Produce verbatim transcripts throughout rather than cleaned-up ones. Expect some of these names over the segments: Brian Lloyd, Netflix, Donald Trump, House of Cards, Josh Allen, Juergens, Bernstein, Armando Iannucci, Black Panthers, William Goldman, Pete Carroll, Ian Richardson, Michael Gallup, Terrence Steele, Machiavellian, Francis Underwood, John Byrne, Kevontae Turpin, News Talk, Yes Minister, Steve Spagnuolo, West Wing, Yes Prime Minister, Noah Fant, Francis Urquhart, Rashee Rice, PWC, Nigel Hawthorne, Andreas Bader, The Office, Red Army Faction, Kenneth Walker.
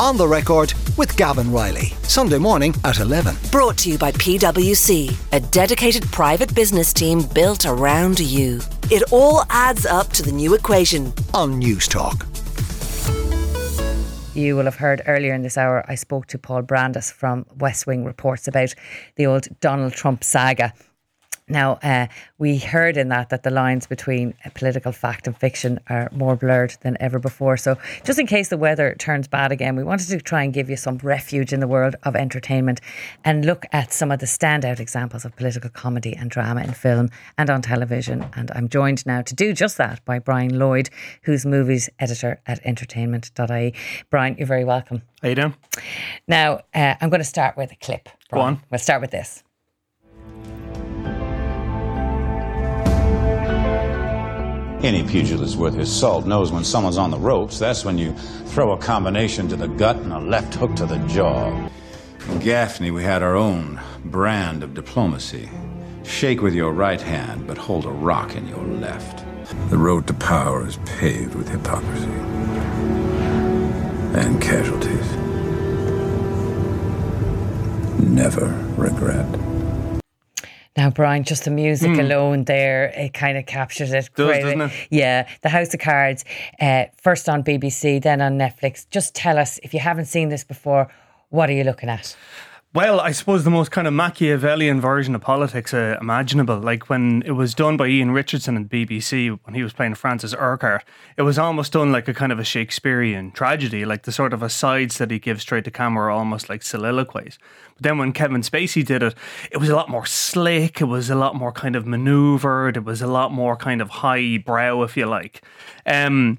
On the Record with Gavin Reilly, Sunday morning at eleven. Brought to you by P W C, a dedicated private business team built around you. It all adds up to the new equation on News Talk. You will have heard earlier in this hour, I spoke to Paul Brandus from West Wing Reports about the old Donald Trump saga. Now, uh, we heard in that that the lines between political fact and fiction are more blurred than ever before. So just in case the weather turns bad again, we wanted to try and give you some refuge in the world of entertainment and look at some of the standout examples of political comedy and drama in film and on television. And I'm joined now to do just that by Brian Lloyd, who's movies editor at Entertainment dot I E. Brian, you're very welcome. How you doing? Now, uh, I'm going to start with a clip. Brian. Go on. We'll start with this. Any pugilist worth his salt knows when someone's on the ropes, that's when you throw a combination to the gut and a left hook to the jaw. In Gaffney, we had our own brand of diplomacy. Shake with your right hand, but hold a rock in your left. The road to power is paved with hypocrisy and casualties. Never regret. Now, Brian, just the music mm. alone there, it kind of captures it. It does, greatly. Doesn't it? Yeah. The House of Cards, uh, first on B B C, then on Netflix. Just tell us, if you haven't seen this before, what are you looking at? Well, I suppose the most kind of Machiavellian version of politics uh, imaginable. Like when it was done by Ian Richardson in B B C, when he was playing Francis Urquhart, it was almost done like a kind of a Shakespearean tragedy, like the sort of asides that he gives straight to camera, almost like soliloquies. But then when Kevin Spacey did it, it was a lot more slick, it was a lot more kind of manoeuvred, it was a lot more kind of highbrow, if you like. Um...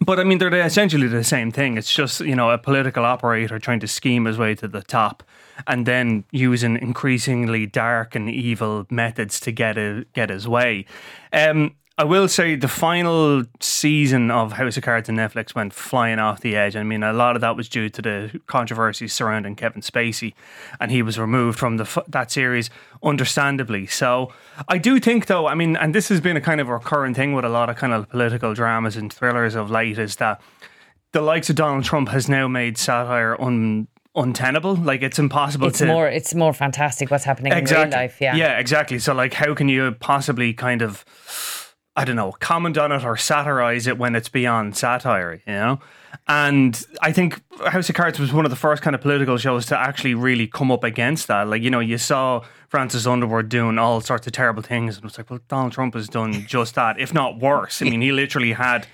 But I mean, they're essentially the same thing. It's just, you know, a political operator trying to scheme his way to the top and then using increasingly dark and evil methods to get a, get his way. Um, I will say the final season of House of Cards on Netflix went flying off the edge. I mean, a lot of that was due to the controversies surrounding Kevin Spacey, and he was removed from the that series, understandably. So I do think, though, I mean, and this has been a kind of recurrent thing with a lot of kind of political dramas and thrillers of late, is that the likes of Donald Trump has now made satire un. untenable. Like, it's impossible it's to... More, it's more fantastic what's happening exactly. in real life. Yeah, yeah, exactly. So, like, how can you possibly kind of... I don't know, comment on it or satirize it when it's beyond satire, you know? And I think House of Cards was one of the first kind of political shows to actually really come up against that. Like, you know, you saw Francis Underwood doing all sorts of terrible things, and it was like, well, Donald Trump has done just that, if not worse. I mean, he literally had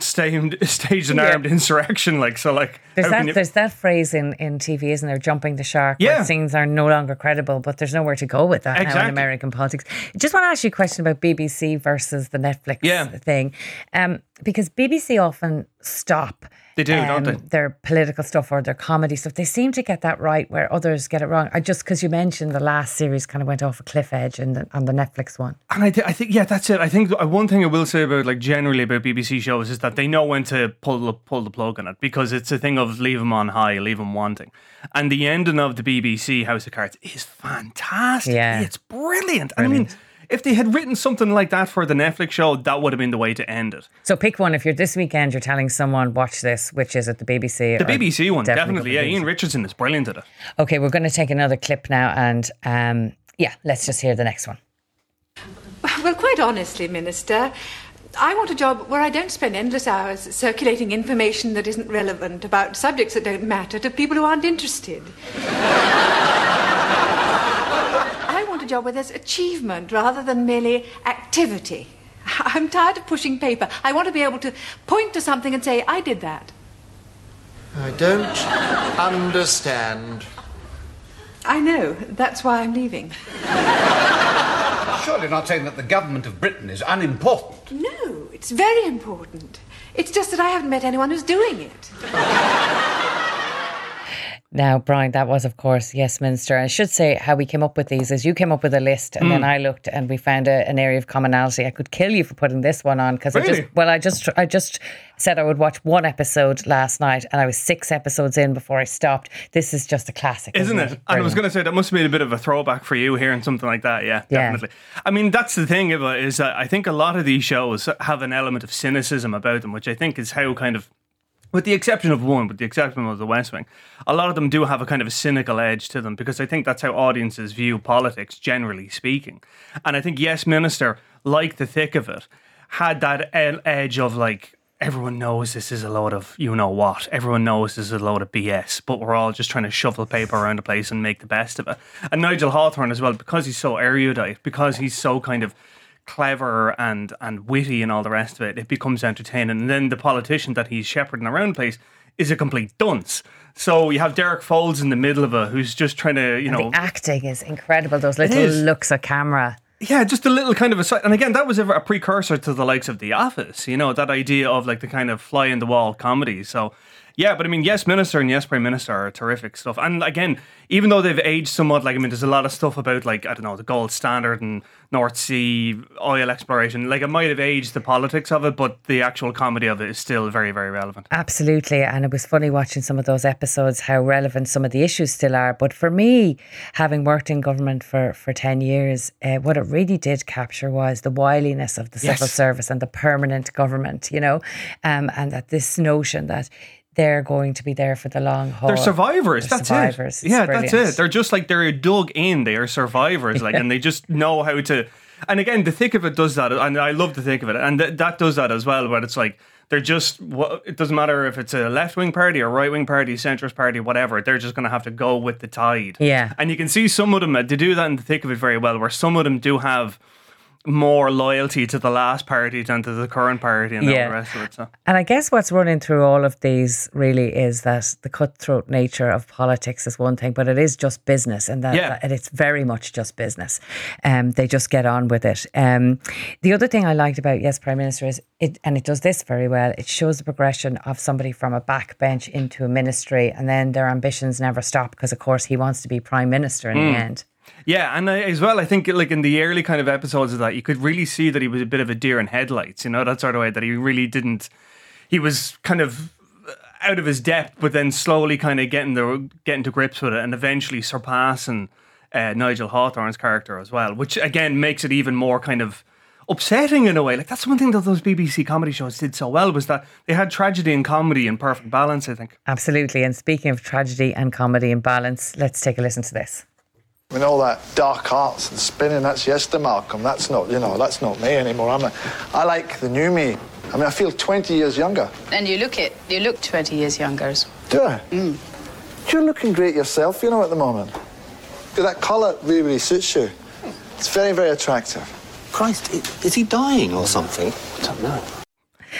staged, staged an yeah. armed insurrection. Like, so, like, there's that, you... there's that phrase in, in T V, isn't there? Jumping the shark. Yeah. Where scenes are no longer credible, but there's nowhere to go with that exactly. now in American politics. Just want to ask you a question about B B C versus the Netflix yeah. thing. Um, because B B C often stop they do, um, don't they? their political stuff or their comedy stuff. They seem to get that right where others get it wrong. I just because you mentioned the last series kind of went off a cliff edge and on the Netflix one. And I, th- I think, yeah, that's it. I think one thing I will say about, like, generally about B B C shows is that they know when to pull the, pull the plug on it, because it's a thing of leave them on high, leave them wanting. And the ending of the B B C House of Cards is fantastic. Yeah. It's brilliant. brilliant. I mean, if they had written something like that for the Netflix show, that would have been the way to end it. So pick one. If you're this weekend, you're telling someone, watch this, which is at the B B C. The B B C one, definitely. definitely. Yeah, Ian Richardson is brilliant at it. Okay, we're going to take another clip now and, um, yeah, let's just hear the next one. Well, quite honestly, Minister, I want a job where I don't spend endless hours circulating information that isn't relevant about subjects that don't matter to people who aren't interested. Job where there's achievement rather than merely activity. I'm tired of pushing paper. I want to be able to point to something and say, I did that. I don't understand. I know. That's why I'm leaving. Surely you're not saying that the government of Britain is unimportant. No, it's very important. It's just that I haven't met anyone who's doing it. Now, Brian, that was, of course, Yes Minister. I should say how we came up with these is you came up with a list and mm. then I looked and we found a, an area of commonality. I could kill you for putting this one on because really? I just, well, I just, I just said I would watch one episode last night and I was six episodes in before I stopped. This is just a classic, isn't, isn't it? it? And I was going to say that must have been a bit of a throwback for you hearing something like that. Yeah, yeah, definitely. I mean, that's the thing about it, is that I think a lot of these shows have an element of cynicism about them, which I think is how kind of with the exception of one, with the exception of The West Wing, a lot of them do have a kind of a cynical edge to them, because I think that's how audiences view politics, generally speaking. And I think Yes Minister, like The Thick of It, had that edge of like, everyone knows this is a load of you-know-what. Everyone knows this is a load of B S, but we're all just trying to shuffle paper around the place and make the best of it. And Nigel Hawthorne as well, because he's so erudite, because he's so kind of clever and, and witty and all the rest of it, it becomes entertaining. And then the politician that he's shepherding around the place is a complete dunce. So you have Derek Folds in the middle of it, who's just trying to, you and know... the acting is incredible, those little looks at camera. Yeah, just a little kind of aside. And again, that was a precursor to the likes of The Office, you know, that idea of like the kind of fly in the wall comedy. So, yeah, but I mean, Yes Minister and Yes Prime Minister are terrific stuff. And again, even though they've aged somewhat, like, I mean, there's a lot of stuff about, like, I don't know, the gold standard and North Sea oil exploration. Like, it might have aged the politics of it, but the actual comedy of it is still very, very relevant. Absolutely. And it was funny watching some of those episodes, how relevant some of the issues still are. But for me, having worked in government for, for ten years, uh, what it really did capture was the wiliness of the civil yes. service and the permanent government, you know, um, and that this notion that they're going to be there for the long haul. They're survivors. They're that's survivors. It. It's yeah, brilliant. That's it. They're just like, they're dug in. They are survivors. Like, and they just know how to. And again, The Thick of It does that. And I love The Thick of It. And th- that does that as well. But it's like, they're just, it doesn't matter if it's a left-wing party or right-wing party, centrist party, whatever. They're just going to have to go with the tide. Yeah. And you can see some of them, they do that in The Thick of It very well, where some of them do have more loyalty to the last party than to the current party and yeah. all the rest of it. So. And I guess what's running through all of these really is that the cutthroat nature of politics is one thing, but it is just business, and that, yeah. that and it's very much just business. Um, they just get on with it. Um, the other thing I liked about Yes Prime Minister is, it, and it does this very well, it shows the progression of somebody from a backbench into a ministry, and then their ambitions never stop because, of course, he wants to be Prime Minister in mm. the end. Yeah, and I, as well, I think like in the early kind of episodes of that, you could really see that he was a bit of a deer in headlights, you know, that sort of way, that he really didn't, he was kind of out of his depth, but then slowly kind of getting the getting to grips with it and eventually surpassing uh, Nigel Hawthorne's character as well, which again makes it even more kind of upsetting in a way. Like, that's one thing that those B B C comedy shows did so well, was that they had tragedy and comedy in perfect balance, I think. Absolutely, and speaking of tragedy and comedy in balance, let's take a listen to this. When all that dark arts and spinning, that's yesterday, Malcolm. That's not, you know, that's not me anymore. I'm a, I like the new me. I mean, I feel twenty years younger. And you look it. You look twenty years younger. Do I? Mm. You're looking great yourself, you know, at the moment. That colour really, really suits you. It's very, very attractive. Christ, is he dying or something? I don't know.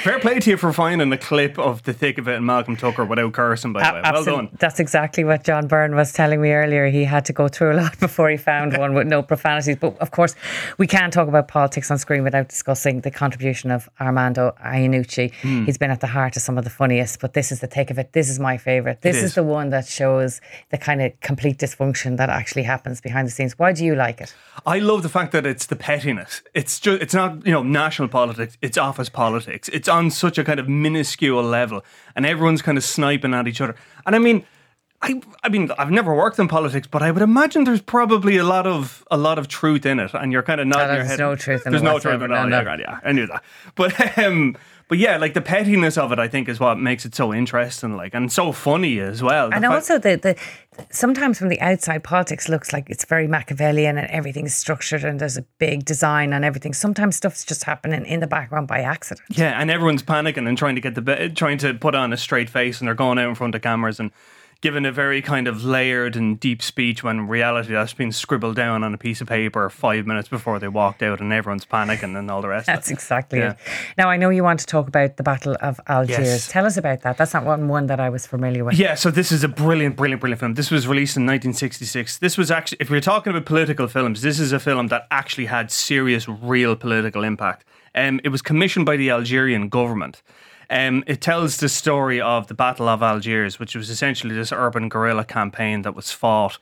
Fair play to you for finding a clip of The Thick of It and Malcolm Tucker without cursing, by the way. Absolutely. Well done. That's exactly what John Byrne was telling me earlier. He had to go through a lot before he found one with no profanities. But of course, we can't talk about politics on screen without discussing the contribution of Armando Iannucci. Mm. He's been at the heart of some of the funniest, but this is The Thick of It. This is my favourite. This is. is the one that shows the kind of complete dysfunction that actually happens behind the scenes. Why do you like it? I love the fact that it's the pettiness. It's just, it's not, you know, national politics. It's office politics. It's It's on such a kind of minuscule level, and everyone's kind of sniping at each other. And I mean, I, I mean, I've never worked in politics, but I would imagine there's probably a lot of a lot of truth in it. And you're kind of nodding no, your head. There's no truth in it. There's no truth in it. No, no. Yeah, yeah, I knew that. But um, but yeah, like the pettiness of it, I think, is what makes it so interesting, like, and so funny as well. And also the the. Sometimes from the outside, politics looks like it's very Machiavellian and everything's structured and there's a big design and everything. Sometimes stuff's just happening in the background by accident. Yeah, and everyone's panicking and trying to get the be- trying to put on a straight face, and they're going out in front of cameras and giving a very kind of layered and deep speech, when in reality that's been scribbled down on a piece of paper five minutes before they walked out, and everyone's panicking and all the rest. That's of it. exactly yeah. it. Now, I know you want to talk about the Battle of Algiers. Yes. Tell us about that. That's not one, one that I was familiar with. Yeah, so this is a brilliant, brilliant, brilliant film. This was released in nineteen sixty-six. This was actually, if we're talking about political films, this is a film that actually had serious, real political impact. Um, it was commissioned by the Algerian government. Um, it tells the story of the Battle of Algiers, which was essentially this urban guerrilla campaign that was fought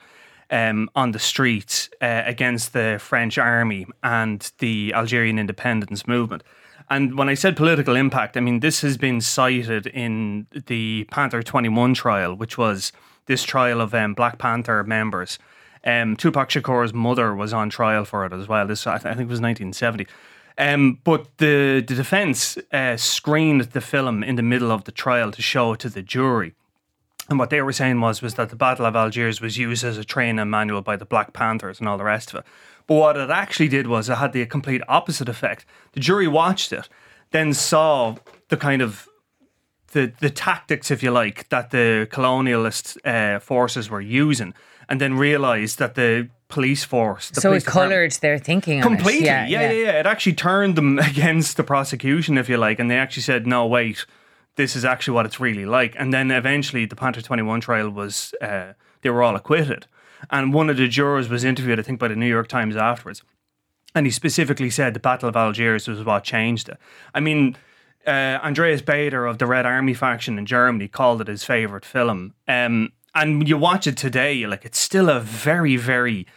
um, on the streets uh, against the French army and the Algerian independence movement. And when I said political impact, I mean, this has been cited in the Panther twenty-one trial, which was this trial of um, Black Panther members. Um, Tupac Shakur's mother was on trial for it as well. This, I, th- I think it was nineteen seventy. Um, but the, the defence uh, screened the film in the middle of the trial to show it to the jury. And what they were saying was, was that the Battle of Algiers was used as a training manual by the Black Panthers and all the rest of it. But what it actually did was it had the complete opposite effect. The jury watched it, then saw the kind of the the tactics, if you like, that the colonialist uh, forces were using, and then realised that the police force... The so police it coloured their thinking completely. On it. Yeah, yeah, yeah, yeah. It actually turned them against the prosecution, if you like, and they actually said, no, wait... This is actually what it's really like. And then eventually the Panther twenty-one trial was, uh, they were all acquitted. And one of the jurors was interviewed, I think, by the New York Times afterwards. And he specifically said the Battle of Algiers was what changed it. I mean, uh, Andreas Bader of the Red Army Faction in Germany called it his favourite film. Um, and you watch it today, you're like, it's still a very, very,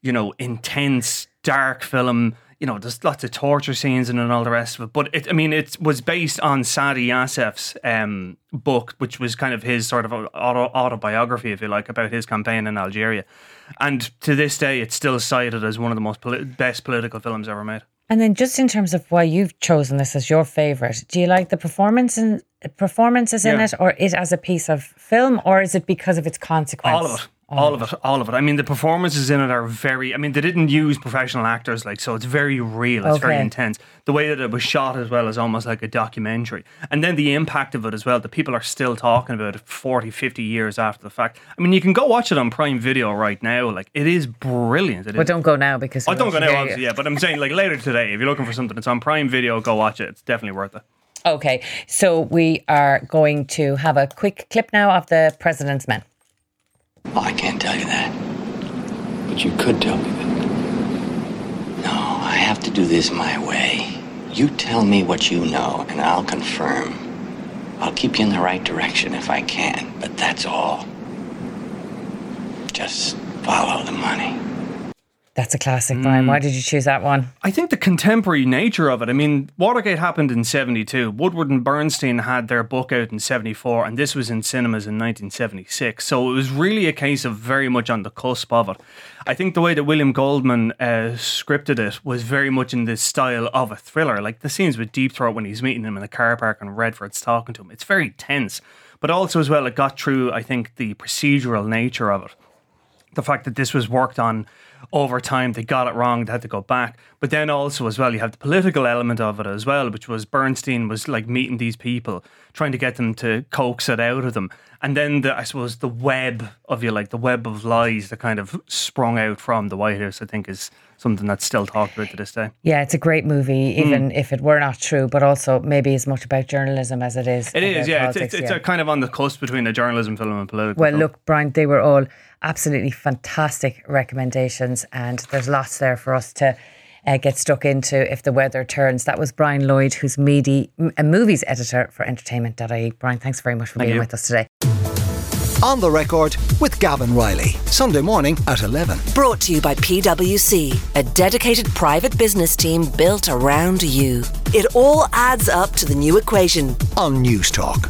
you know, intense, dark film. You know, there's lots of torture scenes and all the rest of it. But, it, I mean, it was based on Sadi Yassef's um, book, which was kind of his sort of auto- autobiography, if you like, about his campaign in Algeria. And to this day, it's still cited as one of the most poli- best political films ever made. And then just in terms of why you've chosen this as your favourite, do you like the performance in, performances in yeah. it, or it as a piece of film, or is it because of its consequence? All of it. All of it, all of it. I mean, the performances in it are very... I mean, they didn't use professional actors, like, so it's very real. It's okay. Very intense. The way that it was shot as well is almost like a documentary. And then the impact of it as well, that people are still talking about it forty, fifty years after the fact. I mean, you can go watch it on Prime Video right now. Like, it is brilliant. It but is. Don't go now because... I oh, don't go now, obviously, you. yeah. But I'm saying, like, later today, if you're looking for something that's on Prime Video, go watch it. It's definitely worth it. Okay, so we are going to have a quick clip now of The President's Men. Oh, I can't tell you that. But you could tell me that. No, I have to do this my way. You tell me what you know, and I'll confirm. I'll keep you in the right direction if I can, but that's all. Just follow the money. That's a classic, Brian. Mm. Why did you choose that one? I think the contemporary nature of it. I mean, Watergate happened in seventy-two. Woodward and Bernstein had their book out in seventy-four, and this was in cinemas in nineteen seventy-six. So it was really a case of very much on the cusp of it. I think the way that William Goldman uh, scripted it was very much in the style of a thriller. Like the scenes with Deep Throat when he's meeting him in a car park and Redford's talking to him. It's very tense. But also as well, it got through, I think, the procedural nature of it. The fact that this was worked on over time, they got it wrong, they had to go back. But then also as well, you have the political element of it as well, which was Bernstein was like meeting these people, trying to get them to coax it out of them. And then the, I suppose the web of you like the web of lies that kind of sprung out from the White House, I think is something that's still talked about to this day. Yeah, it's a great movie, even mm. if it were not true, but also maybe as much about journalism as it is. It is, yeah. Politics, it's it's yeah. A kind of on the cusp between a journalism film and political well, film. Well, look, Brian, they were all absolutely fantastic recommendations, and there's lots there for us to uh, get stuck into if the weather turns. That was Brian Lloyd, who's media, a movies editor for Entertainment dot I E. Brian, thanks very much for Thank being you. with us today. On the Record with Gavin Reilly, Sunday morning at eleven. Brought to you by P W C, a dedicated private business team built around you. It all adds up to the new equation on News Talk.